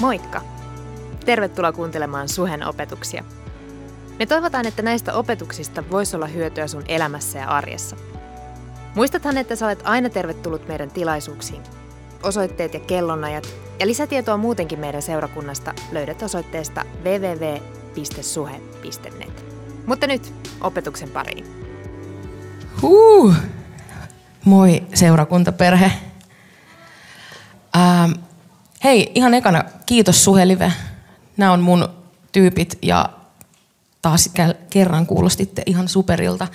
Moikka! Tervetuloa kuuntelemaan Suhen opetuksia. Me toivotaan, että näistä opetuksista voisi olla hyötyä sun elämässä ja arjessa. Muistathan, että sä olet aina tervetullut meidän tilaisuuksiin. Osoitteet ja kellonajat ja lisätietoa muutenkin meidän seurakunnasta löydät osoitteesta www.suhe.net. Mutta nyt opetuksen pariin. Moi seurakuntaperhe. Hei, ihan ekana kiitos Suhe-live. Nämä on mun tyypit ja taas kerran kuulostitte ihan superilta.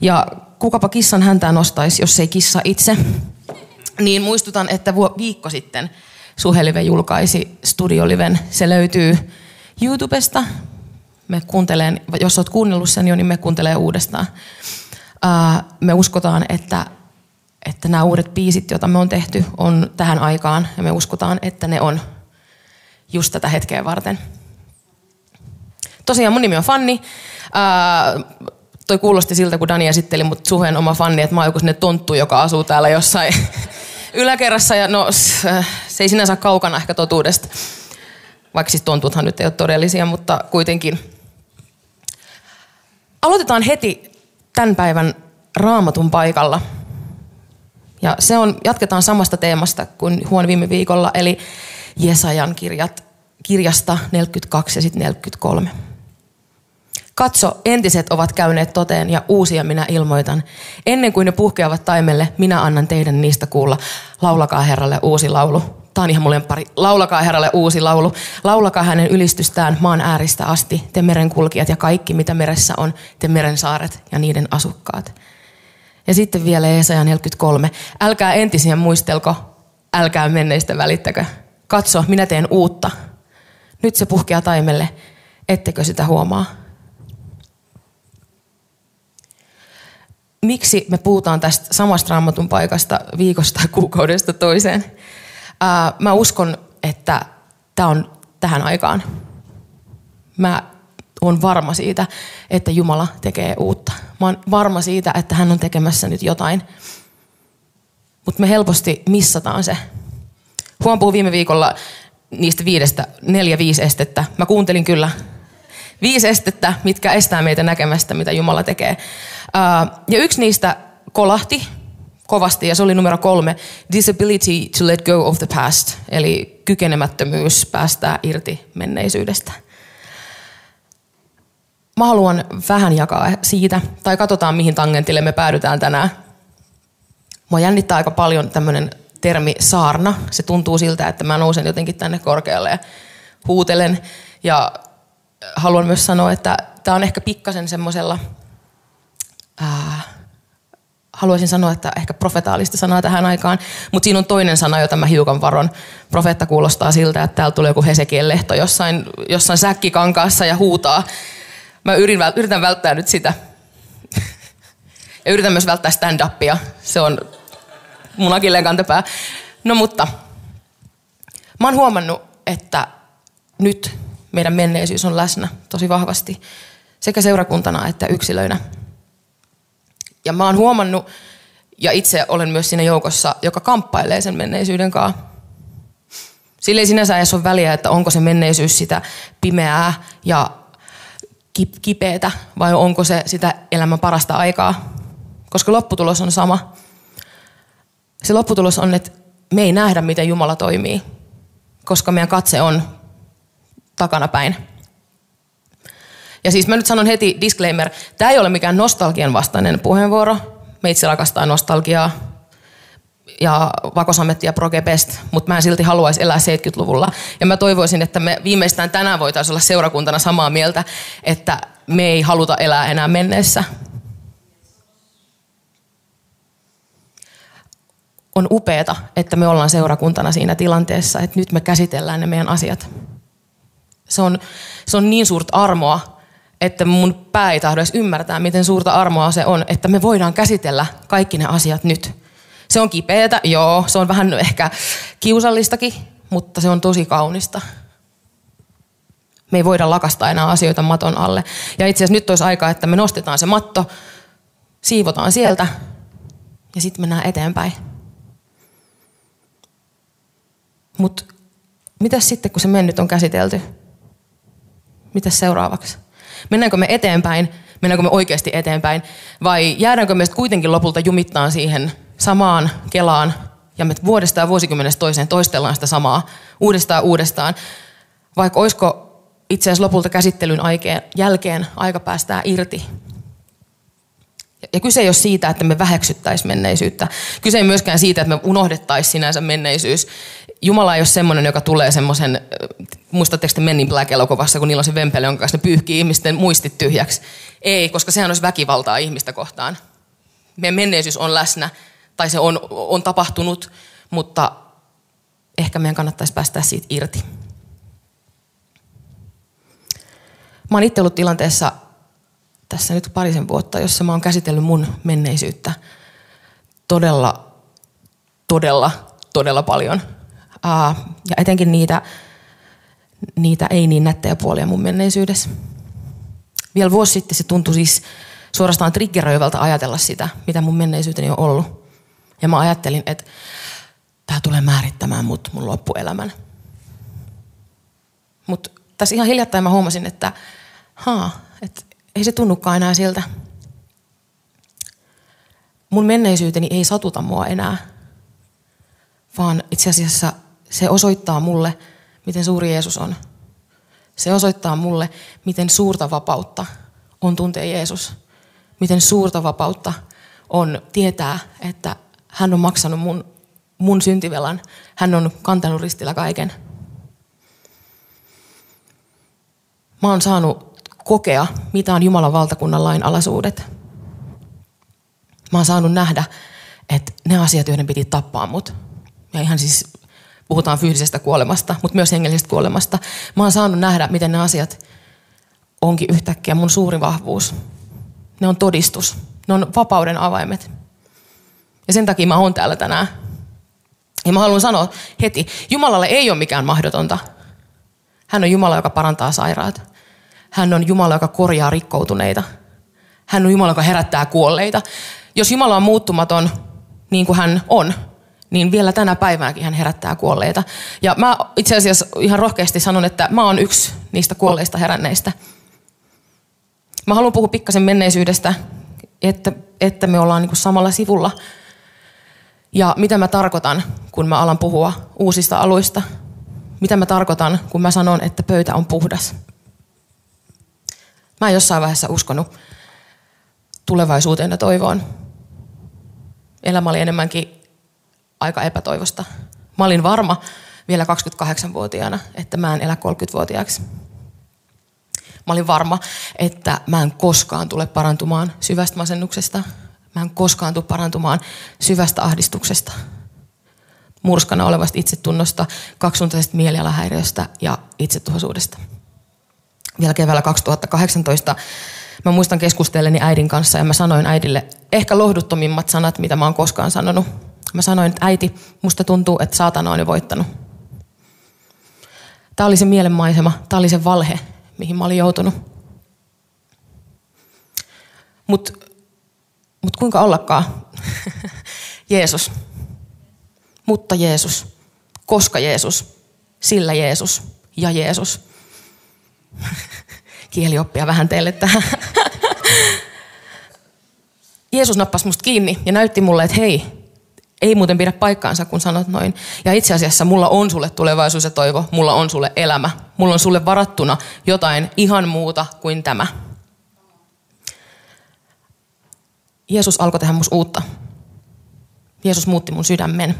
Ja kukapa kissan häntään nostaisi, jos ei kissa itse. Niin muistutan, että viikko sitten Suhe-live julkaisi Studioliven. Se löytyy YouTubesta. Jos olet kuunnellut sen jo, niin me kuuntelee uudestaan. Me uskotaan, että nämä uudet biisit, joita me on tehty, on tähän aikaan. Ja me uskotaan, että ne on just tätä hetkeä varten. Tosiaan mun nimi on Fanni. Toi kuulosti siltä, kun Dani esitteli mut Suhen oma Fanni, että mä oon joku sinne tonttu, joka asuu täällä jossain yläkerrassa. Ja no, se ei sinänsä kaukana ehkä totuudesta. Vaikka siis tontuthan nyt ei ole todellisia, mutta kuitenkin. Aloitetaan heti tämän päivän Raamatun paikalla. Ja se on, jatketaan samasta teemasta kuin viime viikolla, eli Jesajan kirjasta 42 ja sitten 43. Katso, entiset ovat käyneet toteen ja uusia minä ilmoitan. Ennen kuin ne puhkeavat taimelle, minä annan teidän niistä kuulla. Laulakaa Herralle uusi laulu. Tämä on ihan mun lemppari. Laulakaa Herralle uusi laulu. Laulakaa hänen ylistystään maan ääristä asti, te merenkulkijat ja kaikki mitä meressä on, te meren saaret ja niiden asukkaat. Ja sitten vielä Jesaja 43. Älkää entisiä muistelko, älkää menneistä välittäkö. Katso, minä teen uutta. Nyt se puhkeaa taimelle, ettekö sitä huomaa? Miksi me puhutaan tästä samasta Raamatun paikasta viikosta tai kuukaudesta toiseen? Mä uskon, että tämä on tähän aikaan. Mä oon varma siitä, että Jumala tekee uutta. Mä oon varma siitä, että hän on tekemässä nyt jotain. Mutta me helposti missataan se. Huon puhui viime viikolla niistä 5 estettä. Mä kuuntelin kyllä 5 estettä, mitkä estää meitä näkemästä, mitä Jumala tekee. Ja yksi niistä kolahti kovasti, ja se oli numero 3. Disability to let go of the past. Eli kykenemättömyys päästää irti menneisyydestä. Mä haluan vähän jakaa siitä, tai katsotaan mihin tangentille me päädytään tänään. Mua jännittää aika paljon tämmöinen termi saarna. Se tuntuu siltä, että mä nousen jotenkin tänne korkealle ja huutelen. Ja haluan myös sanoa, että tää on ehkä pikkasen semmoisella, haluaisin sanoa, että ehkä profetaalista sanaa tähän aikaan, mutta siinä on toinen sana, jota mä hiukan varon. Profeetta kuulostaa siltä, että täällä tulee joku Hesekiel Lehto jossain säkkikankaassa ja huutaa. Mä yritän välttää nyt sitä. Ja yritän myös välttää stand-upia. Se on mun akilleen kantapää. No mutta, mä oon huomannut, että nyt meidän menneisyys on läsnä tosi vahvasti. Sekä seurakuntana että yksilöinä. Ja mä oon huomannut, ja itse olen myös siinä joukossa, joka kamppailee sen menneisyyden kanssa. Sillä ei sinänsä edes ole väliä, että onko se menneisyys sitä pimeää ja kipeätä, vai onko se sitä elämän parasta aikaa? Koska lopputulos on sama. Se lopputulos on, että me ei nähdä, miten Jumala toimii, koska meidän katse on takanapäin. Ja siis mä nyt sanon heti disclaimer, tämä ei ole mikään nostalgian vastainen puheenvuoro. Meitsi rakastaa nostalgiaa ja vakosamettia progepest, mutta mä en silti haluaisi elää 70-luvulla. Ja mä toivoisin, että me viimeistään tänään voitaisiin olla seurakuntana samaa mieltä, että me ei haluta elää enää menneessä. On upeata, että me ollaan seurakuntana siinä tilanteessa, että nyt me käsitellään ne meidän asiat. Se on niin suurta armoa, että mun pää ei tahdo edes ymmärtää, miten suurta armoa se on, että me voidaan käsitellä kaikki ne asiat nyt. Se on kipeätä, joo, se on vähän ehkä kiusallistakin, mutta se on tosi kaunista. Me ei voida lakastaa enää asioita maton alle. Ja itse asiassa nyt olisi aika, että me nostetaan se matto, siivotaan sieltä ja sitten mennään eteenpäin. Mutta Mitäs sitten, kun se mennyt on käsitelty? Mitäs seuraavaksi? Mennäänkö me eteenpäin? Mennäänkö me oikeasti eteenpäin? Vai jäädäänkö meistä kuitenkin lopulta jumittaan siihen samaan kelaan? Ja me vuodesta ja vuosikymmenestä toiseen toistellaan sitä samaa uudestaan. Vaikka olisiko itse asiassa lopulta käsittelyn jälkeen aika päästää irti. Ja kyse ei ole siitä, että me väheksyttäisiin menneisyyttä. Kyse ei myöskään siitä, että me unohdettaisiin sinänsä menneisyys. Jumala ei ole semmoinen, joka tulee semmoisen, muistatteko te Men in Black-elokuvassa, kun niillä on se vempele, jonka kanssa ne pyyhkii ihmisten muistit tyhjäksi. Ei, koska sehän olisi väkivaltaa ihmistä kohtaan. Meidän menneisyys on läsnä, tai se on tapahtunut, mutta ehkä meidän kannattaisi päästä siitä irti. Mä oon itse ollut tilanteessa tässä nyt parisen vuotta, jossa mä oon käsitellyt mun menneisyyttä todella paljon. Ja etenkin niitä ei niin nättejä puolia mun menneisyydessä. Vielä vuosi sitten se tuntui siis suorastaan triggeröivältä ajatella sitä, mitä mun menneisyyteni on ollut. Ja mä ajattelin, että tää tulee määrittämään mut mun loppuelämän. Mutta tässä ihan hiljattain mä huomasin, että ei se tunnukaan enää siltä. Mun menneisyyteni ei satuta mua enää, vaan itse asiassa se osoittaa mulle, miten suuri Jeesus on. Se osoittaa mulle, miten suurta vapautta on tuntea Jeesus. Miten suurta vapautta on tietää, että hän on maksanut mun syntivelan. Hän on kantanut ristillä kaiken. Mä oon saanut kokea, mitä on Jumalan valtakunnan lain alaisuudet. Mä oon saanut nähdä, että ne asiat, joiden piti tappaa mut. Ja ihan siis puhutaan fyysisestä kuolemasta, mutta myös hengellisestä kuolemasta. Mä oon saanut nähdä, miten ne asiat onkin yhtäkkiä mun suuri vahvuus. Ne on todistus. Ne on vapauden avaimet. Ja sen takia mä oon täällä tänään. Ja mä haluan sanoa heti, Jumalalle ei ole mikään mahdotonta. Hän on Jumala, joka parantaa sairaat. Hän on Jumala, joka korjaa rikkoutuneita. Hän on Jumala, joka herättää kuolleita. Jos Jumala on muuttumaton, niin kuin hän on, niin vielä tänä päiväänkin hän herättää kuolleita. Ja mä itse asiassa ihan rohkeasti sanon, että mä oon yksi niistä kuolleista heränneistä. Mä haluan puhua pikkasen menneisyydestä, että me ollaan niin kuin samalla sivulla. Ja mitä mä tarkoitan, kun mä alan puhua uusista aluista. Mitä mä tarkoitan, kun mä sanon, että pöytä on puhdas. Mä en jossain vaiheessa uskonut tulevaisuuteen ja toivoon. Elämä oli enemmänkin aika epätoivosta. Mä olin varma vielä 28-vuotiaana, että mä en elä 30-vuotiaaksi. Mä olin varma, että mä en koskaan tule parantumaan syvästä masennuksesta. Mä en koskaan tule parantumaan syvästä ahdistuksesta. Murskana olevasta itsetunnosta, kaksisuuntaisesta mielialahäiriöstä ja itsetuhoisuudesta. Vielä keväällä 2018 mä muistan keskustelleni äidin kanssa ja mä sanoin äidille ehkä lohduttomimmat sanat, mitä mä oon koskaan sanonut. Mä sanoin, että äiti, musta tuntuu, että saatana on jo voittanut. Tää oli se mielenmaisema, tää oli se valhe, mihin mä olin joutunut. Mut kuinka ollakaan? Jeesus. Mutta Jeesus. Koska Jeesus. Sillä Jeesus. Ja Jeesus. Kielioppia vähän teille tähän. Jeesus nappasi musta kiinni ja näytti mulle, että hei, ei muuten pidä paikkaansa, kun sanot noin. Ja itse asiassa mulla on sulle tulevaisuus ja toivo, mulla on sulle elämä. Mulla on sulle varattuna jotain ihan muuta kuin tämä. Jeesus alkoi tehdä musta uutta. Jeesus muutti mun sydämen.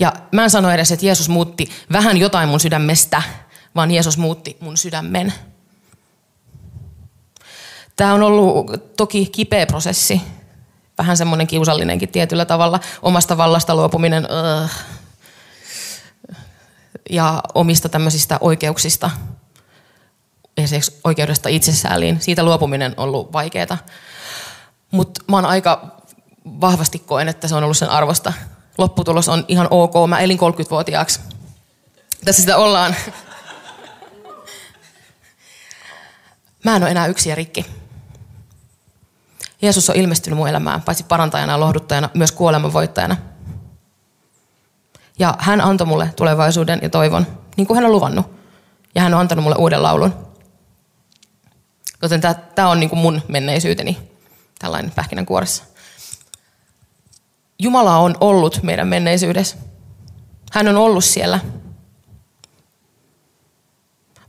Ja mä en sano edes, että Jeesus muutti vähän jotain mun sydämestä, vaan Jeesus muutti mun sydämen. Tää on ollut toki kipeä prosessi. Vähän semmoinen kiusallinenkin tietyllä tavalla. Omasta vallasta luopuminen ja omista tämmöisistä oikeuksista. Esimerkiksi oikeudesta itsesääliin. Siitä luopuminen on ollut vaikeaa. Mutta mä oon aika vahvasti koen, että se on ollut sen arvosta. Lopputulos on ihan ok. Mä elin 30-vuotiaaksi. Tässä sitä ollaan. Mä en ole enää yksin ja rikki. Jeesus on ilmestynyt mun elämään, paitsi parantajana ja lohduttajana, myös kuoleman voittajana. Ja hän antoi mulle tulevaisuuden ja toivon. niin kuin hän on luvannut. Ja hän on antanut mulle uuden laulun. Joten tämä on niin kuin mun menneisyyteni, tällainen pähkinänkuoressa. Jumala on ollut meidän menneisyydessä. Hän on ollut siellä.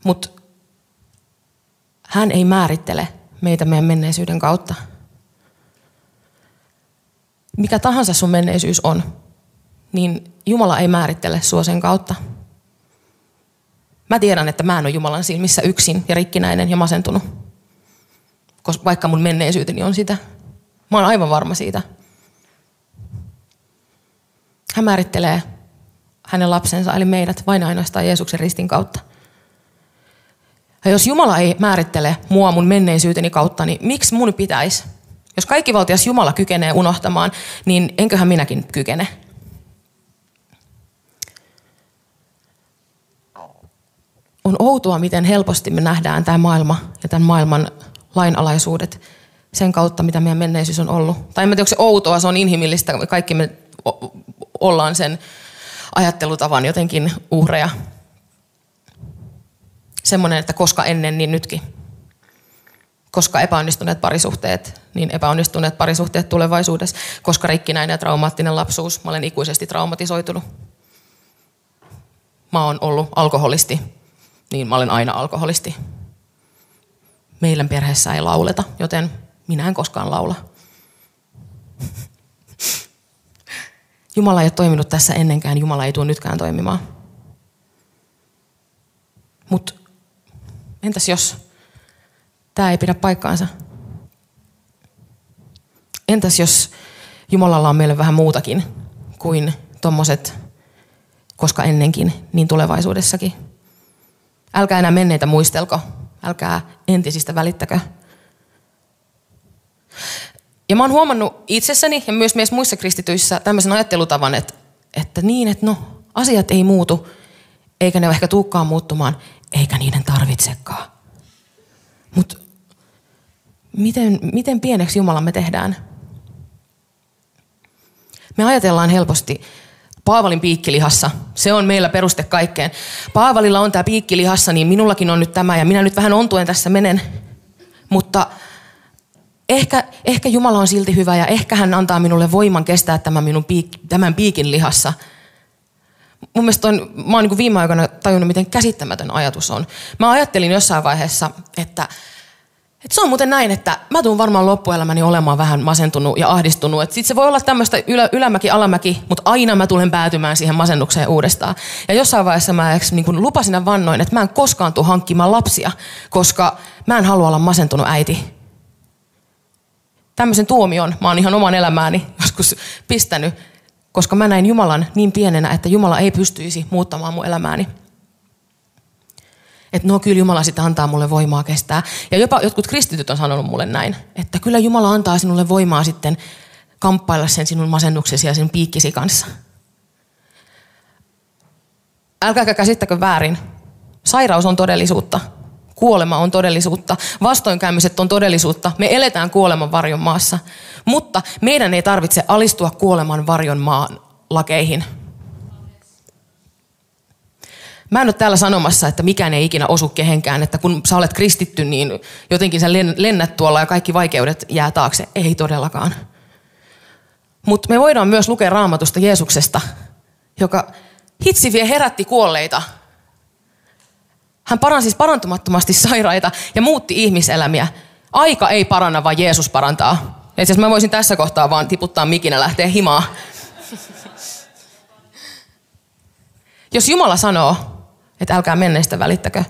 Mutta hän ei määrittele meitä meidän menneisyyden kautta. Mikä tahansa sun menneisyys on, niin Jumala ei määrittele sua sen kautta. Mä tiedän, että mä en ole Jumalan silmissä yksin ja rikkinäinen ja masentunut. Koska vaikka mun menneisyyteni on sitä. Mä oon aivan varma siitä. Hän määrittelee hänen lapsensa, eli meidät, vain ainoastaan Jeesuksen ristin kautta. Ja jos Jumala ei määrittele mua mun menneisyyteni kautta, niin miksi mun pitäisi? Jos kaikkivaltias Jumala kykenee unohtamaan, niin enköhän minäkin kykene. On outoa, miten helposti me nähdään tämä maailma ja tämän maailman lainalaisuudet sen kautta, mitä meidän menneisyys on ollut. Tai en tiedä, onko se outoa, se on inhimillistä. Kaikki me ollaan sen ajattelutavan jotenkin uhreja. Semmoinen, että koska ennen, niin nytkin. Koska epäonnistuneet parisuhteet tulevaisuudessa. Koska rikkinäinen ja traumaattinen lapsuus. Mä olen ikuisesti traumatisoitunut. Mä oon ollut alkoholisti. Niin mä olen aina alkoholisti. Meidän perheessä ei lauleta, joten minä en koskaan laula. Jumala ei ole toiminut tässä ennenkään. Jumala ei tule nytkään toimimaan. Mutta entäs jos tämä ei pidä paikkaansa? Entäs jos Jumalalla on meille vähän muutakin kuin tommoset, koska ennenkin, niin tulevaisuudessakin? Älkää enää menneitä muistelko. Älkää entisistä välittäkö. Ja mä oon huomannut itsessäni ja myös meissä muissa kristityissä tämmöisen ajattelutavan, että no, asiat ei muutu, eikä ne ehkä tulekaan muuttumaan, eikä niiden tarvitsekaan. Mutta miten pieneksi Jumala me tehdään? Me ajatellaan helposti Paavalin piikkilihassa. Se on meillä peruste kaikkeen. Paavalilla on tämä piikkilihassa, niin minullakin on nyt tämä ja minä nyt vähän ontuen tässä menen. Mutta ehkä Jumala on silti hyvä ja ehkä hän antaa minulle voiman kestää tämän piikin lihassa. Mun mielestä mä oon niin kuin viime aikoina tajunnut, miten käsittämätön ajatus on. Mä ajattelin jossain vaiheessa, että se on muuten näin, että mä tuun varmaan loppuelämäni olemaan vähän masentunut ja ahdistunut. Että sit se voi olla tämmöistä ylämäki, alamäki, mutta aina mä tulen päätymään siihen masennukseen uudestaan. Ja jossain vaiheessa mä niin kuin lupasin ja vannoin, että mä en koskaan tule hankkimaan lapsia, koska mä en halua olla masentunut äiti. Tämmöisen tuomion mä oon ihan oman elämääni joskus pistänyt. Koska mä näin Jumalan niin pienenä, että Jumala ei pystyisi muuttamaan mun elämääni. Että no kyllä Jumala sitä antaa mulle voimaa kestää. Ja jopa jotkut kristityt on sanonut mulle näin, että kyllä Jumala antaa sinulle voimaa sitten kamppailla sen sinun masennuksesi ja sen piikkisi kanssa. Älkääkä käsittäkö väärin. Sairaus on todellisuutta. Kuolema on todellisuutta. Vastoinkäymiset on todellisuutta. Me eletään kuoleman varjon maassa. Mutta meidän ei tarvitse alistua kuoleman varjon maan lakeihin. Mä en ole täällä sanomassa, että mikään ei ikinä osu kehenkään. Että kun sä olet kristitty, niin jotenkin sä lennät tuolla ja kaikki vaikeudet jää taakse. Ei todellakaan. Mutta me voidaan myös lukea Raamatusta Jeesuksesta, joka hitsi vie herätti kuolleita. Hän paransi parantumattomasti sairaita ja muutti ihmiselämiä. Aika ei paranna, vaan Jeesus parantaa. Itse asiassa mä voisin tässä kohtaa vaan tiputtaa mikin ja lähteä himaan. Jos Jumala sanoo, että älkää menneistä välittäkö,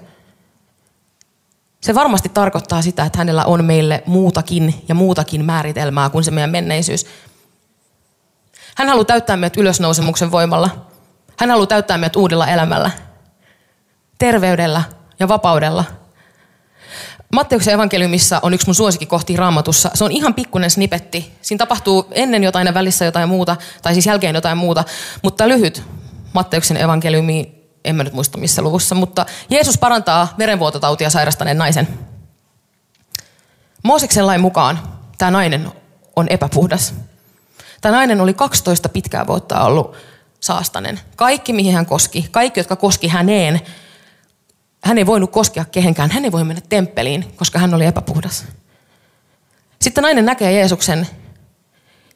se varmasti tarkoittaa sitä, että hänellä on meille muutakin ja muutakin määritelmää kuin se meidän menneisyys. Hän haluaa täyttää meidät ylösnousemuksen voimalla. Hän haluaa täyttää meidät uudella elämällä. Terveydellä ja vapaudella. Matteuksen evankeliumissa on yksi mun suosikkikohti Raamatussa. Se on ihan pikkuinen snipetti. Siinä tapahtuu ennen jotain ja välissä jotain muuta, tai siis jälkeen jotain muuta. Mutta lyhyt Matteuksen evankeliumi, en mä nyt muista missä luvussa, mutta Jeesus parantaa verenvuototautia sairastaneen naisen. Mooseksen lain mukaan tämä nainen on epäpuhdas. Tämä nainen oli 12 pitkää vuotta ollut saastainen. Kaikki, mihin hän koski, kaikki, jotka koski häneen, hän ei voinut koskea kehenkään. Hän ei voi mennä temppeliin, koska hän oli epäpuhdas. Sitten nainen näkee Jeesuksen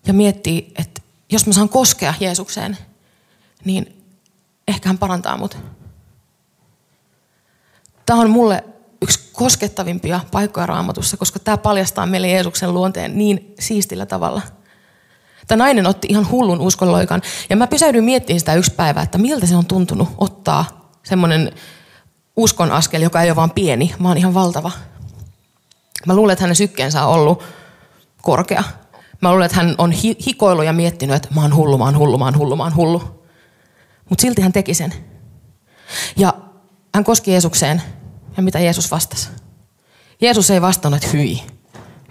ja miettii, että jos mä saan koskea Jeesukseen, niin ehkä hän parantaa mut. Tämä on mulle yksi koskettavimpia paikkoja Raamatussa, koska tämä paljastaa meille Jeesuksen luonteen niin siistillä tavalla. Tämä nainen otti ihan hullun uskonloikan. Ja mä pysähdyin miettimään sitä yksi päivä, että miltä se on tuntunut ottaa semmoinen uskon askel, joka ei ole vaan pieni, vaan ihan valtava. Mä luulen, että hänen sykkeensä on ollut korkea. Mä luulen, että hän on hikoillut ja miettinyt, että mä oon hullu. Mutta silti hän teki sen. Ja hän koski Jeesukseen. Ja mitä Jeesus vastasi? Jeesus ei vastannut, että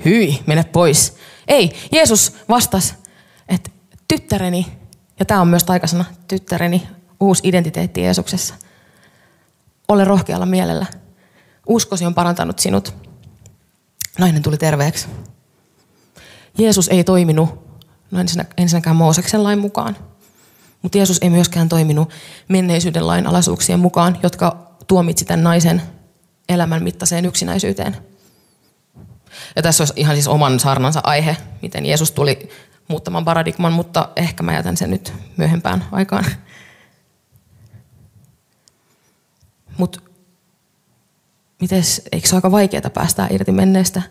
hyi, mene pois. Ei, Jeesus vastasi, että tyttäreni, ja tämä on myös taikasana, tyttäreni, uusi identiteetti Jeesuksessa. Ole rohkealla mielellä. Uskosi on parantanut sinut. Nainen tuli terveeksi. Jeesus ei toiminut ensinnäkään Mooseksen lain mukaan, mutta Jeesus ei myöskään toiminut menneisyyden lain alaisuuksien mukaan, jotka tuomitsi tämän naisen elämän mittaiseen yksinäisyyteen. Ja tässä olisi ihan siis oman saarnansa aihe, miten Jeesus tuli muuttamaan paradigman, mutta ehkä mä jätän sen nyt myöhempään aikaan. Mutta eikö se ole aika vaikeaa päästää irti menneestä?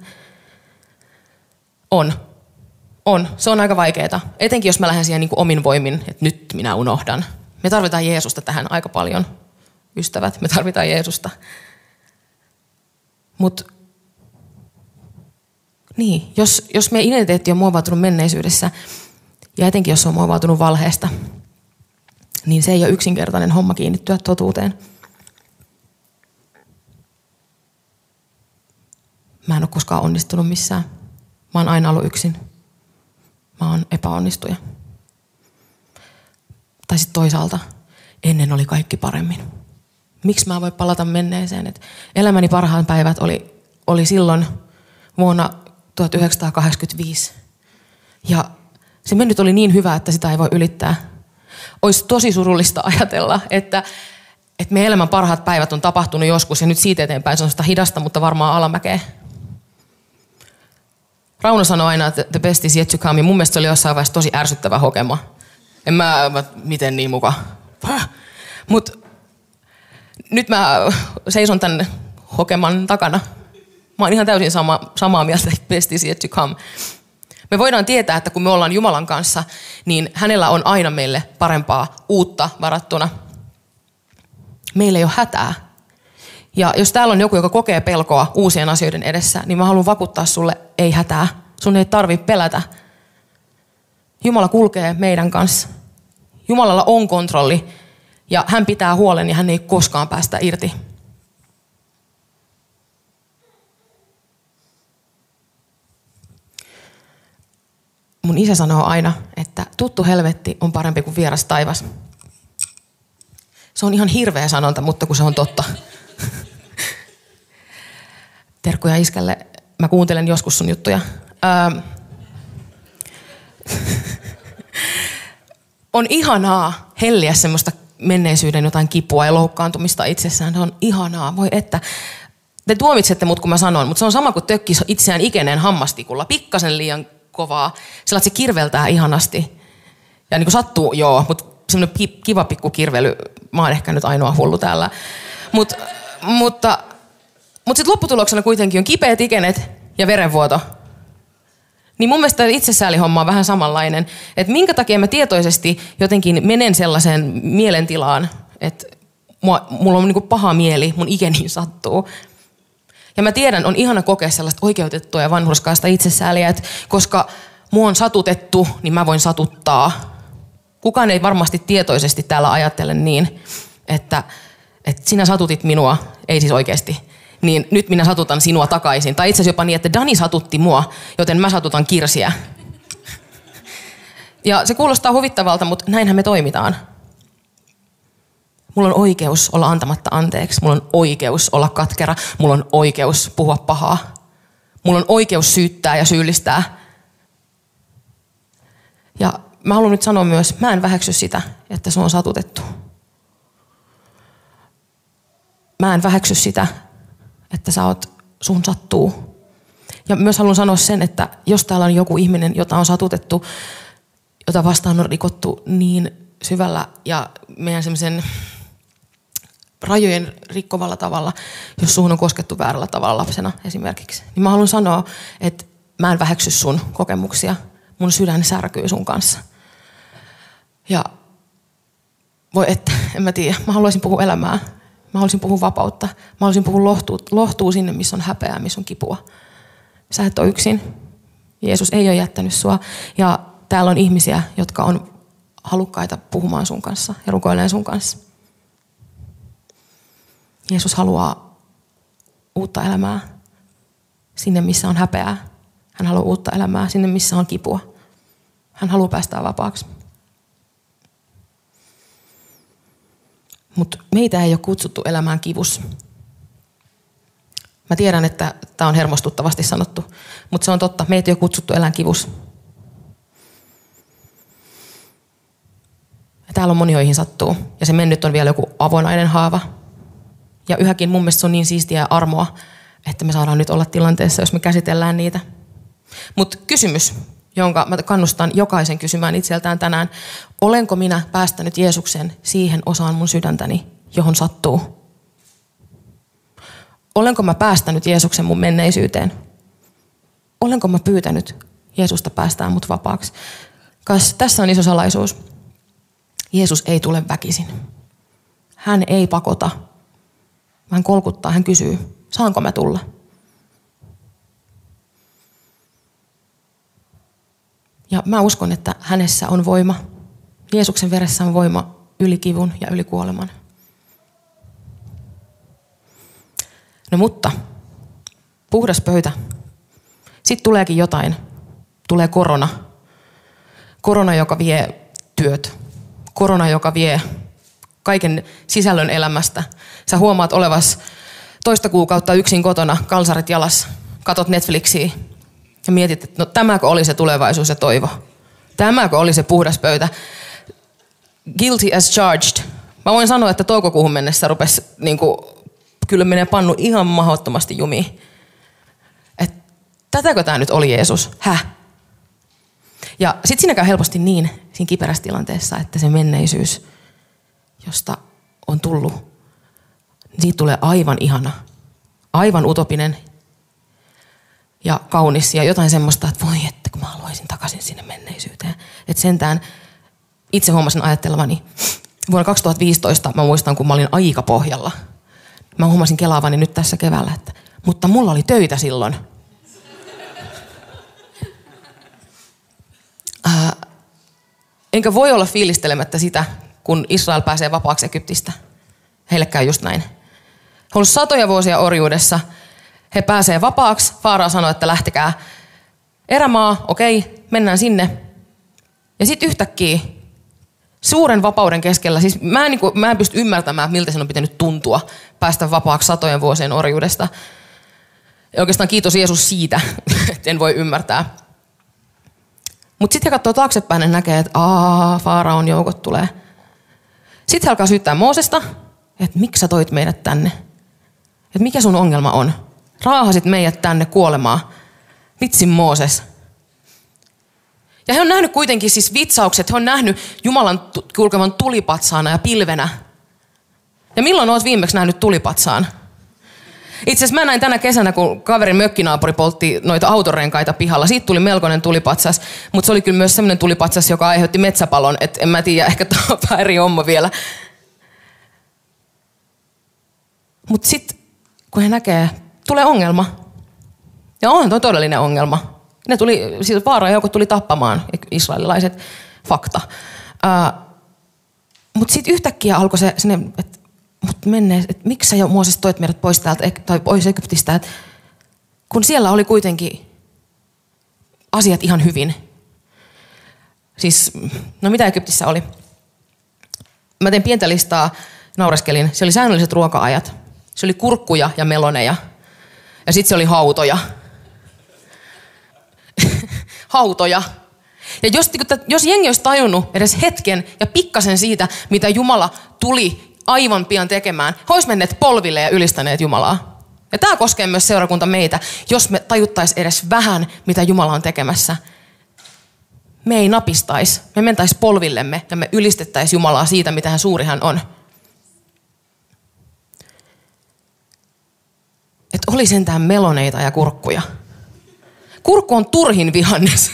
On. Se on aika vaikeaa. Etenkin jos mä lähden siihen niin kuin omin voimin, että nyt minä unohdan. Me tarvitaan Jeesusta tähän aika paljon, ystävät. Me tarvitaan Jeesusta. Mutta niin, jos meidän identiteetti on muovautunut menneisyydessä, ja etenkin jos se on muovautunut valheesta, niin se ei ole yksinkertainen homma kiinnittyä totuuteen. Mä en ole koskaan onnistunut missään. Mä oon aina ollut yksin. Mä oon epäonnistuja. Tai sitten toisaalta, ennen oli kaikki paremmin. Miksi mä voin palata menneeseen? Et elämäni parhaat päivät oli silloin vuonna 1985. Ja se mennyt oli niin hyvä, että sitä ei voi ylittää. Olisi tosi surullista ajatella, että meidän elämän parhaat päivät on tapahtunut joskus ja nyt siitä eteenpäin se on sitä hidasta, mutta varmaan alamäkeä. Rauno sanoi aina, että the best is yet to come. Mun mielestä se oli jossain vaiheessa tosi ärsyttävä hokema. Miten niin muka? Mutta nyt mä seison tämän hokeman takana. Mä oon ihan täysin samaa mieltä, että best is yet to come. Me voidaan tietää, että kun me ollaan Jumalan kanssa, niin hänellä on aina meille parempaa uutta varattuna. Meillä ei ole hätää. Ja jos täällä on joku, joka kokee pelkoa uusien asioiden edessä, niin mä haluan vakuuttaa sulle, ei hätää. Sun ei tarvitse pelätä. Jumala kulkee meidän kanssa. Jumalalla on kontrolli ja hän pitää huolen ja hän ei koskaan päästä irti. Mun isä sanoo aina, että tuttu helvetti on parempi kuin vieras taivas. Se on ihan hirveä sanonta, mutta kun se on totta. Terkkuja iskälle. Mä kuuntelen joskus sun juttuja. On ihanaa helliä semmoista menneisyyden jotain kipua ja loukkaantumista itsessään. Se on ihanaa. Voi että. Te tuomitsette mut, kun mä sanon, mutta se on sama kuin tökki itseään ikeneen hammastikulla. Pikkasen liian kovaa. Sillä se kirveltää ihanasti. Ja niin kuin sattuu, joo, mutta semmoinen kiva pikku kirvely. Mä oon ehkä nyt ainoa hullu täällä. Mutta sitten lopputuloksena kuitenkin on kipeät ikenet ja verenvuoto. Niin mun mielestä itsesäälihomma on vähän samanlainen. Että minkä takia mä tietoisesti jotenkin menen sellaiseen mielentilaan, että mulla on niinku paha mieli, mun ikeni sattuu. Ja mä tiedän, on ihana kokea sellaista oikeutettua ja vanhurskaasta itsesääliä, että koska mua on satutettu, niin mä voin satuttaa. Kukaan ei varmasti tietoisesti täällä ajattele niin, että sinä satutit minua, ei siis oikeasti. Niin nyt minä satutan sinua takaisin. Tai itse asiassa jopa niin, että Dani satutti mua, joten mä satutan Kirsiä. Ja se kuulostaa huvittavalta, mutta näinhän me toimitaan. Mulla on oikeus olla antamatta anteeksi. Mulla on oikeus olla katkera. Mulla on oikeus puhua pahaa. Mulla on oikeus syyttää ja syyllistää. Ja mä haluan nyt sanoa myös, mä en väheksy sitä, että se on satutettu. Mä en väheksy sitä, että sä oot, sun sattuu. Ja myös haluan sanoa sen, että jos täällä on joku ihminen, jota on satutettu, jota vastaan on rikottu niin syvällä ja meidän semmoisen rajojen rikkovalla tavalla, jos suhun on koskettu väärällä tavalla lapsena esimerkiksi, niin mä haluan sanoa, että mä en väheksy sun kokemuksia. Mun sydän särkyy sun kanssa. Ja voi että, en mä tiedä, mä haluaisin puhua elämää. Mä haluaisin puhua vapautta. Mä haluaisin puhua lohtua sinne, missä on häpeää, missä on kipua. Sä et ole yksin. Jeesus ei ole jättänyt sua. Ja täällä on ihmisiä, jotka on halukkaita puhumaan sun kanssa ja rukoilemaan sun kanssa. Jeesus haluaa uutta elämää sinne, missä on häpeää. Hän haluaa uutta elämää sinne, missä on kipua. Hän haluaa päästää vapaaksi. Mutta meitä ei ole kutsuttu elämään kivussa. Mä tiedän, että tämä on hermostuttavasti sanottu, mutta se on totta. Meitä ei ole kutsuttu elämään kivussa. Ja täällä on moni, joihin sattuu. Ja se mennyt on vielä joku avonainen haava. Ja yhäkin mun mielestä se on niin siistiä ja armoa, että me saadaan nyt olla tilanteessa, jos me käsitellään niitä. Mutta kysymys, jonka mä kannustan jokaisen kysymään itseltään tänään. Olenko minä päästänyt Jeesuksen siihen osaan mun sydäntäni, johon sattuu? Olenko mä päästänyt Jeesuksen mun menneisyyteen? Olenko mä pyytänyt Jeesusta päästään mut vapaaksi? Tässä on iso salaisuus. Jeesus ei tule väkisin. Hän ei pakota. Hän kolkuttaa, hän kysyy, saanko mä tulla? Ja mä uskon, että hänessä on voima. Jeesuksen veressä on voima yli kivun ja yli kuoleman. No mutta, puhdas pöytä. Sitten tuleekin jotain. Tulee korona. Korona, joka vie työt. Korona, joka vie kaiken sisällön elämästä. Sä huomaat olevas toista kuukautta yksin kotona, kalsarit jalassa. Katot Netflixiä. Ja mietit, että no tämäkö oli se tulevaisuus ja toivo? Tämäkö oli se puhdas pöytä? Guilty as charged. Mä voin sanoa, että toukokuuhun mennessä rupesi, kyllä menee pannu ihan mahdottomasti jumiin. Että tätäkö tää nyt oli Jeesus? Ja sit siinä käy helposti niin, siinä kiperässä tilanteessa, että se menneisyys, josta on tullut, siitä tulee aivan ihana, aivan utopinen ja kaunis ja jotain semmoista, että voi että kun mä haluaisin takaisin sinne menneisyyteen. Että sentään itse huomasin ajattelevani, vuonna 2015 mä muistan, kun mä olin aika pohjalla. Mä huomasin kelaavani nyt tässä keväällä, että mutta mulla oli töitä silloin. Enkä voi olla fiilistelemättä sitä, kun Israel pääsee vapaaksi Egyptistä. Heille käy just näin. He on ollut satoja vuosia orjuudessa. He pääsee vapaaksi. Faarao sanoi, että lähtekää erämaa. Okei, mennään sinne. Ja sitten yhtäkkiä suuren vapauden keskellä, siis mä en pysty ymmärtämään, miltä sen on pitänyt tuntua päästä vapaaksi satojen vuosien orjuudesta. Ja oikeastaan kiitos Jeesus siitä, että en voi ymmärtää. Mutta sitten he katsoo taaksepäin ja näkee, että Faaraon joukot tulee. Sitten he alkaa syyttää Moosesta, että miksi sä toit meidät tänne? Että mikä sun ongelma on? Raahasit meidät tänne kuolemaan. Vitsin Mooses. Ja he on nähnyt kuitenkin siis vitsaukset. He on nähnyt Jumalan kulkevan tulipatsaana ja pilvenä. Ja milloin olet viimeksi nähnyt tulipatsaan? Itse asiassa mä näin tänä kesänä, kun kaverin mökkinaapuri poltti noita autorenkaita pihalla. Siitä tuli melkoinen tulipatsas, mutta se oli kyllä myös sellainen tulipatsas, joka aiheutti metsäpalon. Että en mä tiedä, ehkä tämä on vähän eri homma vielä. Mutta sitten, kun he näkee, tulee ongelma. Ja onhan tuo todellinen ongelma. Ne tuli, siis vaarajoukot tuli tappamaan, israelilaiset, fakta. Mutta sitten yhtäkkiä alkoi se, että miksi sä jo Mooses toit meidät pois täältä, tai pois Egyptistä, että kun siellä oli kuitenkin asiat ihan hyvin. Siis, no mitä Egyptissä oli? Mä tein pientä listaa, naureskelin. Se oli säännölliset ruoka-ajat. Se oli kurkkuja ja meloneja. Ja sitten se oli hautoja. Ja jos jengi olisi tajunnut edes hetken ja pikkasen siitä, mitä Jumala tuli aivan pian tekemään, he olisi menneet polville ja ylistäneet Jumalaa. Ja tämä koskee myös seurakunta meitä, jos me tajuttaisiin edes vähän, mitä Jumala on tekemässä. Me ei napistaisi, me mentäisiin polvillemme ja me ylistettäisiin Jumalaa siitä, mitä hän suuri hän on. Että oli sentään meloneita ja kurkkuja. Kurkku on turhin vihannes.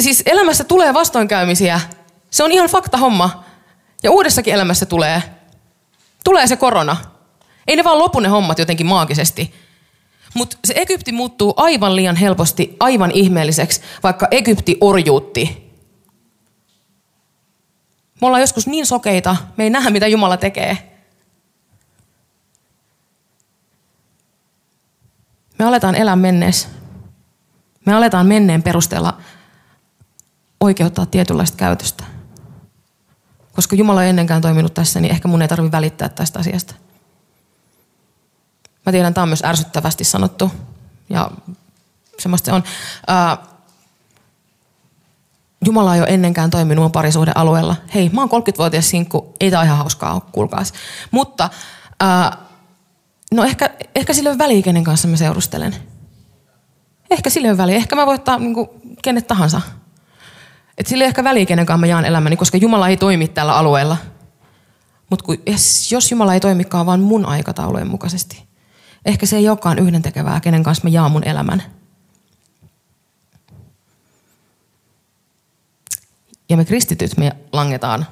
Siis elämässä tulee vastoinkäymisiä. Se on ihan fakta homma. Ja uudessakin elämässä tulee. Tulee se korona. Ei ne vaan lopu ne hommat jotenkin maagisesti. Mutta se Egypti muuttuu aivan liian helposti, aivan ihmeelliseksi, vaikka Egypti orjuutti. Me ollaan joskus niin sokeita, me ei nähdä mitä Jumala tekee. Me aletaan elää menneessä. Me aletaan menneen perusteella oikeuttaa tietynlaista käytöstä. Koska Jumala ei ennenkään toiminut tässä, niin ehkä mun ei tarvitse välittää tästä asiasta. Mä tiedän, tämä on myös ärsyttävästi sanottu. Ja semmoista se on. Jumala ei ole ennenkään toiminut mun parisuuden alueella. Hei, mä oon 30-vuotias sinkku. Ei tää ihan hauskaa ole, kuulkaas. Mutta ehkä sille on väliä, kenen kanssa mä seurustelen. Ehkä sille on väliä. Ehkä mä voin ottaa niin kuin kenet tahansa. Et sille ei ehkä väliä, kenen kanssa mä jaan elämäni, koska Jumala ei toimi tällä alueella. Mutta jos Jumala ei toimikaan vaan mun aikataulujen mukaisesti, ehkä se ei olekaan yhdentekevää, kenen kanssa mä jaan mun elämän. Ja me kristityt, me langetaan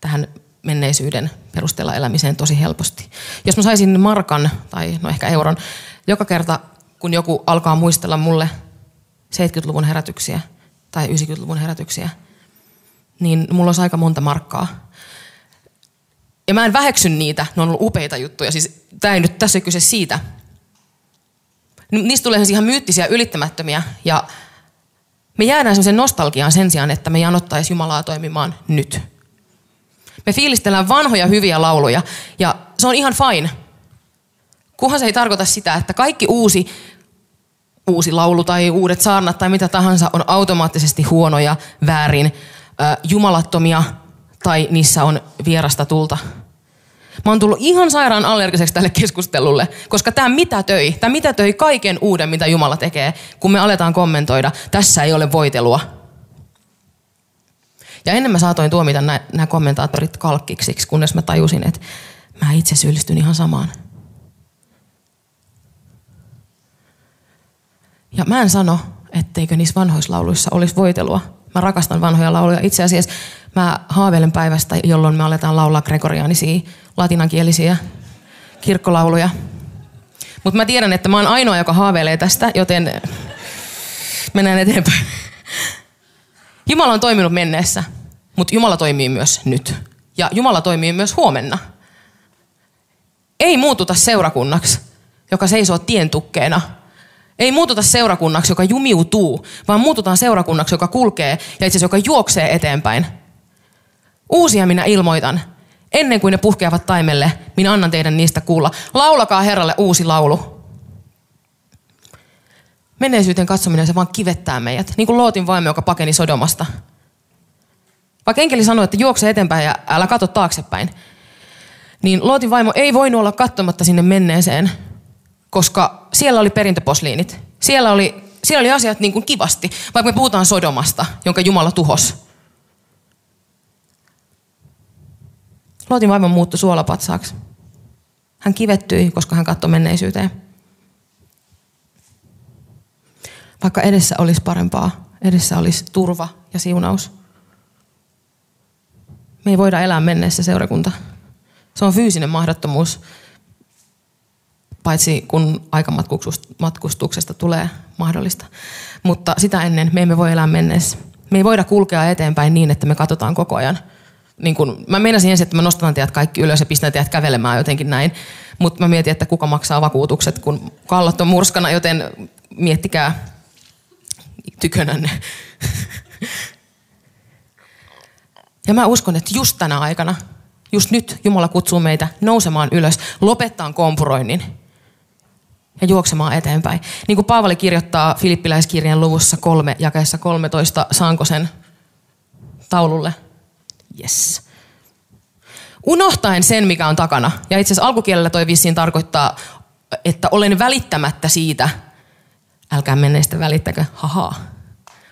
tähän menneisyyden perusteella elämiseen tosi helposti. Jos mä saisin markan, tai no ehkä euron, joka kerta kun joku alkaa muistella mulle 70-luvun herätyksiä tai 90-luvun herätyksiä, niin mulla olisi aika monta markkaa. Ja mä en väheksy niitä, ne on ollut upeita juttuja, siis tää ei nyt tässä ole kyse siitä. Niistä tulee ihan myyttisiä, ylittämättömiä, ja me jäädään semmoisen nostalgiaan sen sijaan, että me janottaisiin Jumalaa toimimaan nyt. Me fiilistellään vanhoja hyviä lauluja, ja se on ihan fine. Kunhan se ei tarkoita sitä, että kaikki uusi laulu tai uudet saarnat tai mitä tahansa on automaattisesti huonoja, väärin, jumalattomia, tai niissä on vierasta tulta. Mä oon tullut ihan sairaan allergiseksi tälle keskustelulle, koska tämä mitätöi kaiken uuden, mitä Jumala tekee, kun me aletaan kommentoida, tässä ei ole voitelua. Ja ennen mä saatoin tuomita nämä kommentaattorit kalkkiksiksi, kunnes mä tajusin, että mä itse syyllistyn ihan samaan. Ja mä en sano, etteikö niissä vanhoissa lauluissa olisi voitelua. Mä rakastan vanhoja lauluja. Itse asiassa mä haaveilen päivästä, jolloin me aletaan laulaa gregoriaanisia, latinankielisiä kirkkolauluja. Mutta mä tiedän, että mä oon ainoa, joka haaveilee tästä, joten mennään eteenpäin. Jumala on toiminut menneessä, mutta Jumala toimii myös nyt. Ja Jumala toimii myös huomenna. Ei muututa seurakunnaksi, joka seisoo tientukkeena. Ei muututa seurakunnaksi, joka jumiutuu, vaan muututaan seurakunnaksi, joka kulkee ja itse asiassa joka juoksee eteenpäin. Uusia minä ilmoitan. Ennen kuin ne puhkeavat taimelle, minä annan teidän niistä kuulla. Laulakaa Herralle uusi laulu. Menneisyyteen katsominen, se vaan kivettää meidät. Niin kuin Lootin vaimo, joka pakeni Sodomasta. Vaikka enkeli sanoi, että juokse eteenpäin ja älä katso taaksepäin, niin Lootin vaimo ei voinut olla katsomatta sinne menneeseen, koska siellä oli perintöposliinit. Siellä oli asiat niin kuin kivasti, vaikka me puhutaan Sodomasta, jonka Jumala tuhosi. Lootin vaimo muuttui suolapatsaaksi. Hän kivettyi, koska hän katsoi menneisyyteen. Vaikka edessä olisi parempaa, edessä olisi turva ja siunaus. Me ei voida elää menneessä seurakunta. Se on fyysinen mahdottomuus. Paitsi kun aikamatkustuksesta tulee mahdollista. Mutta sitä ennen me emme voi elää menneessä. Me ei voida kulkea eteenpäin niin, että me katsotaan koko ajan. Niin kun, mä meinasin ensin, että mä nostan teidät kaikki ylös ja pistän teidät kävelemään jotenkin näin. Mutta mä mietin, että kuka maksaa vakuutukset, kun kallot on murskana, joten miettikää tykönänne. Ja mä uskon, että just tänä aikana, just nyt Jumala kutsuu meitä nousemaan ylös, lopettaa kompuroinnin. ja juoksemaan eteenpäin. Niin kuin Paavali kirjoittaa Filippiläiskirjan luvussa 3, jakeessa 13, saanko sen taululle? Yes. Unohtaen sen, mikä on takana. Ja itse asiassa alkukielellä toi vissiin tarkoittaa, että olen välittämättä siitä. Älkää menneistä välittäkö. Haha.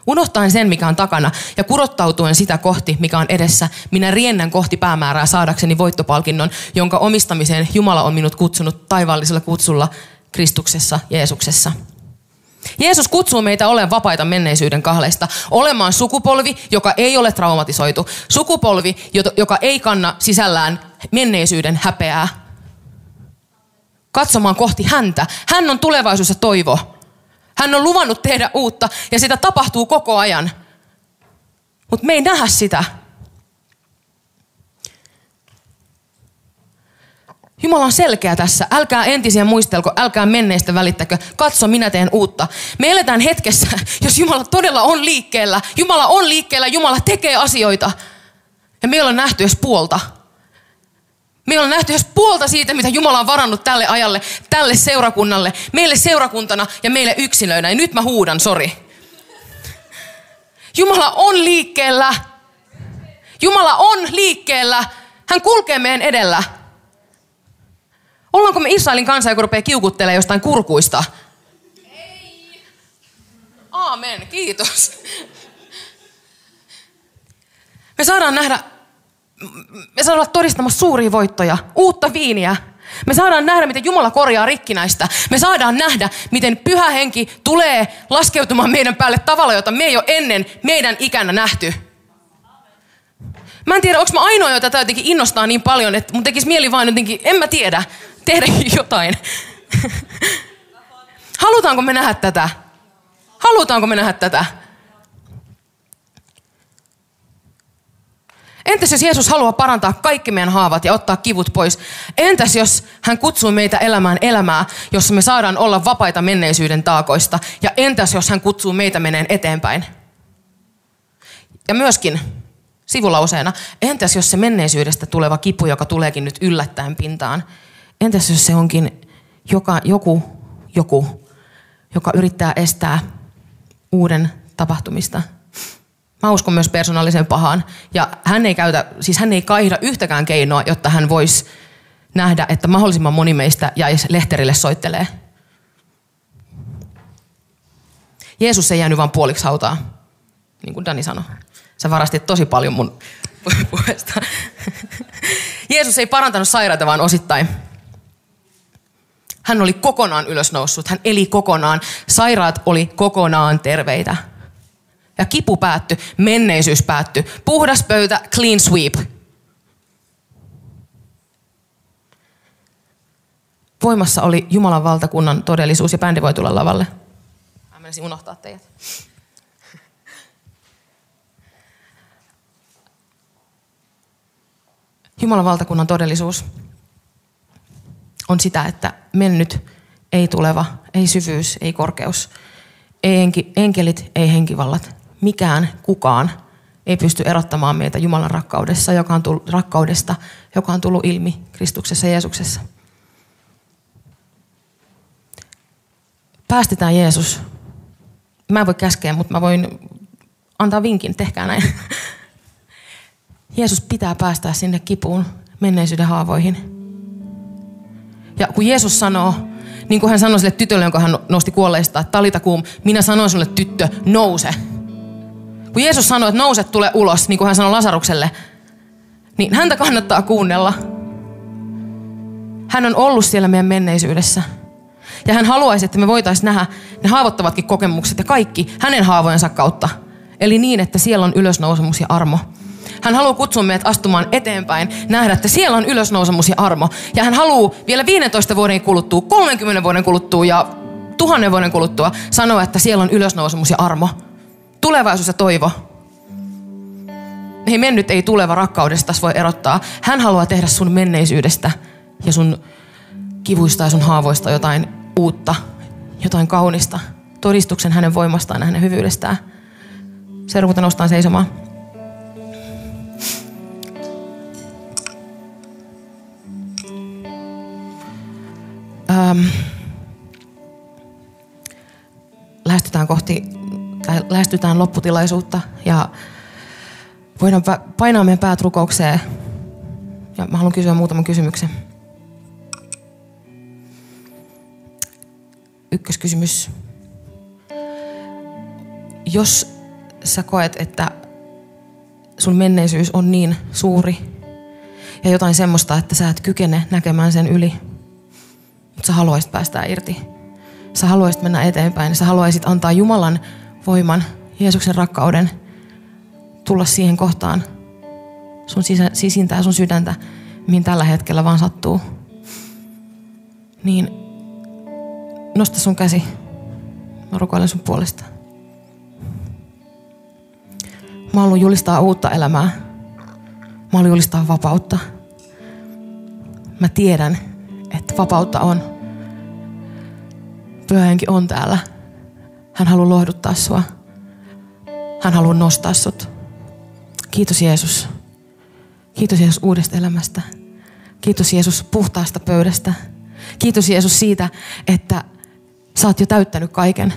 Unohtaen sen, mikä on takana, ja kurottautuen sitä kohti, mikä on edessä, minä riennän kohti päämäärää saadakseni voittopalkinnon, jonka omistamiseen Jumala on minut kutsunut taivaallisella kutsulla Kristuksessa, Jeesuksessa. Jeesus kutsuu meitä olemaan vapaita menneisyyden kahleista, olemaan sukupolvi, joka ei ole traumatisoitu, sukupolvi, joka ei kanna sisällään menneisyyden häpeää. Katsomaan kohti häntä. Hän on tulevaisuus ja toivo. Hän on luvannut tehdä uutta ja sitä tapahtuu koko ajan. Mutta me ei nähdä sitä. Jumala on selkeä tässä. Älkää entisiä muistelko, älkää menneistä välittäkö. Katso, minä teen uutta. Me eletään hetkessä, jos Jumala todella on liikkeellä. Jumala on liikkeellä, Jumala tekee asioita. Ja me ei ole nähty edes puolta. Me ei ole nähty edes puolta siitä, mitä Jumala on varannut tälle ajalle, tälle seurakunnalle, meille seurakuntana ja meille yksilöinä. Ja nyt mä huudan, sori. Jumala on liikkeellä. Jumala on liikkeellä. Hän kulkee meidän edellä. Ollaanko me Israelin kansa, joka rupeaa kiukuttelemaan jostain kurkuista? Ei. Aamen, kiitos. Me saadaan nähdä, me saadaan olla todistamassa suuria voittoja, uutta viiniä. Me saadaan nähdä, miten Jumala korjaa rikkinäistä. Me saadaan nähdä, miten Pyhä Henki tulee laskeutumaan meidän päälle tavalla, jota me ei ole ennen meidän ikänä nähty. Mä en tiedä, onko mä ainoa, jota tätä jotenkin innostaa niin paljon, että mun tekisi mieli vaan jotenkin, en mä tiedä, tehdä jotain. Halutaanko me nähdä tätä? Halutaanko me nähdä tätä? Entäs jos Jeesus haluaa parantaa kaikki meidän haavat ja ottaa kivut pois? Entäs jos hän kutsuu meitä elämään elämää, jossa me saadaan olla vapaita menneisyyden taakoista? Ja entäs jos hän kutsuu meitä meneen eteenpäin? Ja myöskin sivulauseena, entäs jos se menneisyydestä tuleva kipu, joka tuleekin nyt yllättäen pintaan? Entäs jos se onkin joku, joka yrittää estää uuden tapahtumista? Mä uskon myös persoonalliseen pahaan. Ja hän ei kaihda yhtäkään keinoa, jotta hän voisi nähdä, että mahdollisimman moni meistä jäisi lehterille soittelee. Jeesus ei jäänyt vaan puoliksi hautaa. Niin kuin Dani sanoi. Sä varastit tosi paljon mun puheesta. Jeesus ei parantanut sairaita vaan osittain. Hän oli kokonaan ylösnoussut. Hän eli kokonaan. Sairaat oli kokonaan terveitä. Ja kipu päättyi, menneisyys päättyi. Puhdas pöytä, clean sweep. Voimassa oli Jumalan valtakunnan todellisuus ja bändi voi tulla lavalle. Mä menisin unohtaa teidät. Jumalan valtakunnan todellisuus on sitä, että mennyt, ei tuleva, ei syvyys, ei korkeus. Ei enkelit, ei henkivallat. Mikään, kukaan ei pysty erottamaan meitä Jumalan rakkaudesta, joka on tullut ilmi Kristuksessa Jeesuksessa. Päästetään Jeesus. Mä en voi käskeä, mutta mä voin antaa vinkin, tehkää näin. Jeesus pitää päästää sinne kipuun, menneisyyden haavoihin. Ja kun Jeesus sanoo, niin kuin hän sanoi sille tytölle, jonka hän nosti kuolleista, että Talita kuum, minä sanoin sulle tyttö, nouse. Kun Jeesus sanoi, että nouse, tule ulos, niin kuin hän sanoi Lasarukselle, niin häntä kannattaa kuunnella. Hän on ollut siellä meidän menneisyydessä. Ja hän haluaisi, että me voitaisiin nähdä ne haavoittavatkin kokemukset ja kaikki hänen haavojensa kautta. Eli niin, että siellä on ylösnousemus ja armo. Hän haluaa kutsua meidät astumaan eteenpäin, nähdä, että siellä on ylösnousemus ja armo. Ja hän haluaa vielä 15 vuoden kuluttua, 30 vuoden kuluttua ja 1000 vuoden kuluttua sanoa, että siellä on ylösnousemus ja armo. Tulevaisuus ja toivo. Ei mennyt, ei tuleva rakkaudesta voi erottaa. Hän haluaa tehdä sun menneisyydestä ja sun kivuista ja sun haavoista jotain uutta, jotain kaunista. Todistuksen hänen voimastaan ja hänen hyvyydestään. Seurakunta noustaan seisomaan. lähestytään kohti, lähestytään lopputilaisuutta ja voidaan painaa meidän päät rukoukseen. Ja mä haluan kysyä muutaman kysymyksen. Ykköskysymys. Jos sä koet, että sun menneisyys on niin suuri ja jotain semmoista, että sä et kykene näkemään sen yli, mutta sä haluaisit päästä irti. Sä haluaisit mennä eteenpäin. Sä haluaisit antaa Jumalan voiman, Jeesuksen rakkauden tulla siihen kohtaan sun sisintää, sun sydäntä, mihin tällä hetkellä vaan sattuu. Niin nosta sun käsi. Mä rukoilen sun puolesta. Mä haluan julistaa uutta elämää. Mä haluan julistaa vapautta. Mä tiedän, että vapautta on. Pyhähenki on täällä. Hän haluaa lohduttaa sua. Hän haluaa nostaa sut. Kiitos Jeesus. Kiitos Jeesus uudesta elämästä. Kiitos Jeesus puhtaasta pöydästä. Kiitos Jeesus siitä, että sä oot jo täyttänyt kaiken.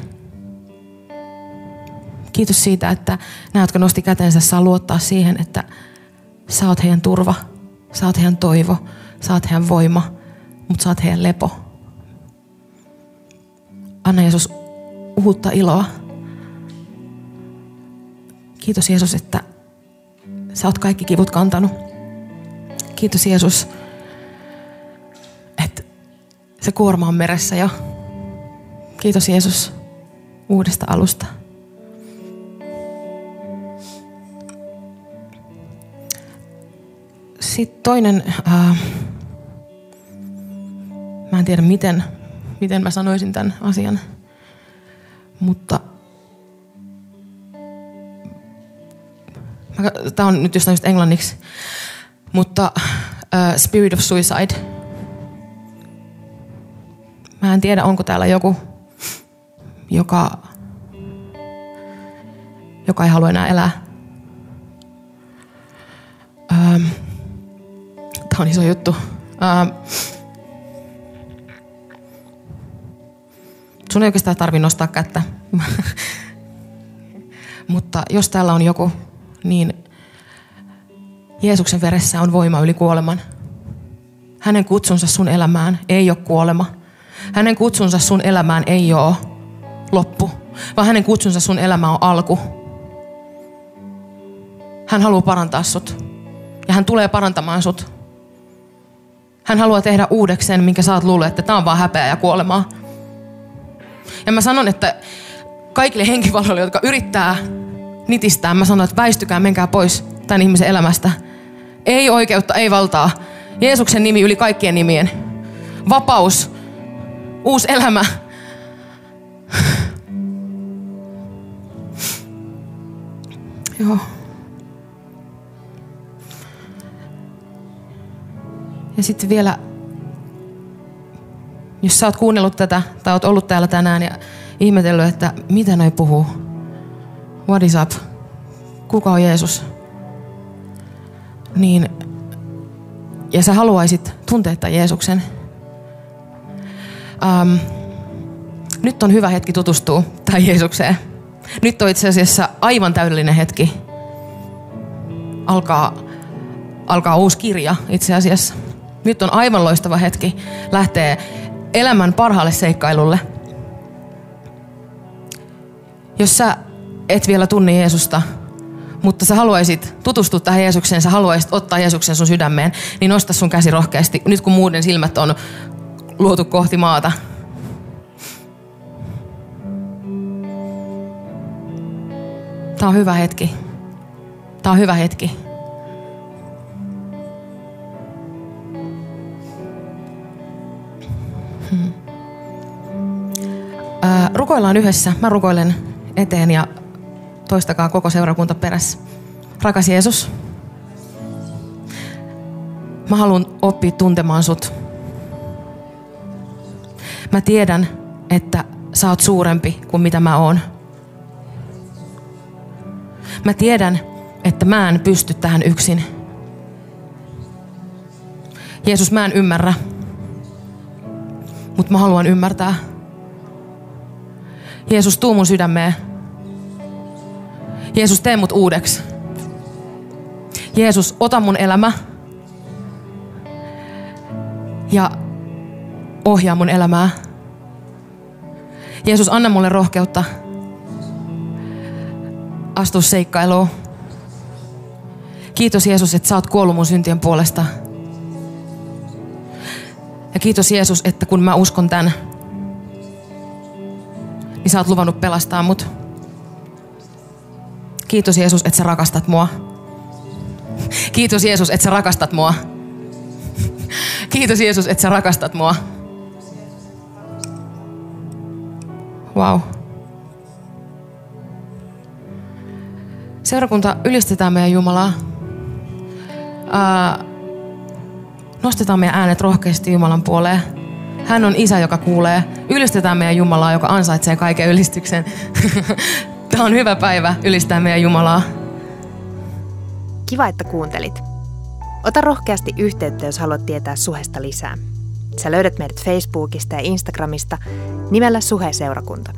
Kiitos siitä, että nämä, jotka nosti kätensä, saa luottaa siihen, että sä oot heidän turva, sä oot heidän toivo, sä oot heidän voima, mutta sä oot heidän lepo. Anna Jeesus uutta iloa. Kiitos Jeesus, että sä oot kaikki kivut kantanut. Kiitos Jeesus, että se kuorma on meressä jo. Kiitos Jeesus uudesta alusta. Sitten toinen, mä en tiedä miten mä sanoisin tämän asian, mutta tämä on nyt jostain englanniksi, mutta spirit of suicide. Mä en tiedä, onko täällä joku, joka ei halua enää elää. Tämä on iso juttu. Sun ei oikeastaan tarvitse nostaa kättä. Mutta jos täällä on joku, niin Jeesuksen veressä on voima yli kuoleman. Hänen kutsunsa sun elämään ei ole kuolema. Hänen kutsunsa sun elämään ei ole loppu, vaan hänen kutsunsa sun elämään on alku. Hän haluaa parantaa sut. Ja hän tulee parantamaan sut. Hän haluaa tehdä uudeksi sen, minkä sä oot luullut, että tää on vaan häpeä ja kuolemaa. Ja mä sanon, että kaikille henkivaloille, jotka yrittää nitistää, mä sanon, että väistykää, menkää pois tämän ihmisen elämästä. Ei oikeutta, ei valtaa. Jeesuksen nimi yli kaikkien nimien. Vapaus. Uusi elämä. Joo. Ja sitten vielä, jos sä oot kuunnellut tätä tai oot ollut täällä tänään ja ihmetellyt, että mitä noi puhuu? What is up? Kuka on Jeesus? Niin, ja sä haluaisit tuntea tämän Jeesuksen. Nyt on hyvä hetki tutustua tähän Jeesukseen. Nyt on itse asiassa aivan täydellinen hetki. Alkaa uusi kirja itse asiassa. Nyt on aivan loistava hetki lähteä elämän parhaalle seikkailulle. Jos sä et vielä tunne Jeesusta, mutta sä haluaisit tutustua tähän Jeesukseen, sä haluaisit ottaa Jeesuksen sun sydämeen, niin nosta sun käsi rohkeasti, nyt kun muiden silmät on luotu kohti maata. Tää on hyvä hetki. Tää on hyvä hetki. Rukoillaan yhdessä. Mä rukoilen eteen ja toistakaa koko seurakunta perässä. Rakas Jeesus, mä haluan oppia tuntemaan sut. Mä tiedän, että sä oot suurempi kuin mitä mä oon. Mä tiedän, että mä en pysty tähän yksin. Jeesus, mä en ymmärrä, mutta mä haluan ymmärtää. Jeesus, tuu mun sydämeen. Jeesus, tee mut uudeksi. Jeesus, ota mun elämä ja ohjaa mun elämää. Jeesus, anna mulle rohkeutta astua seikkailuun. Kiitos Jeesus, että sä oot kuollut mun syntien puolesta. Ja kiitos Jeesus, että kun mä uskon tän, niin sä oot luvannut pelastaa mut. Kiitos Jeesus, että sä rakastat mua. Kiitos Jeesus, että sä rakastat mua. Kiitos Jeesus, että sä rakastat mua. Wow. Seurakunta, ylistetään meidän Jumalaa. Nostetaan meidän äänet rohkeasti Jumalan puoleen. Hän on Isä, joka kuulee. Ylistetään meidän Jumalaa, joka ansaitsee kaiken ylistyksen. Tämä on hyvä päivä ylistää meidän Jumalaa. Kiva, että kuuntelit. Ota rohkeasti yhteyttä, jos haluat tietää Suhesta lisää. Sä löydät meidät Facebookista ja Instagramista nimellä Suhe-seurakunta.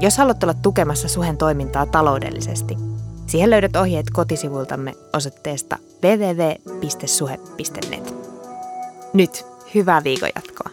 Jos haluat olla tukemassa Suhen toimintaa taloudellisesti, siihen löydät ohjeet kotisivuiltamme osoitteesta www.suhe.net. Nyt, hyvää viikon jatkoa!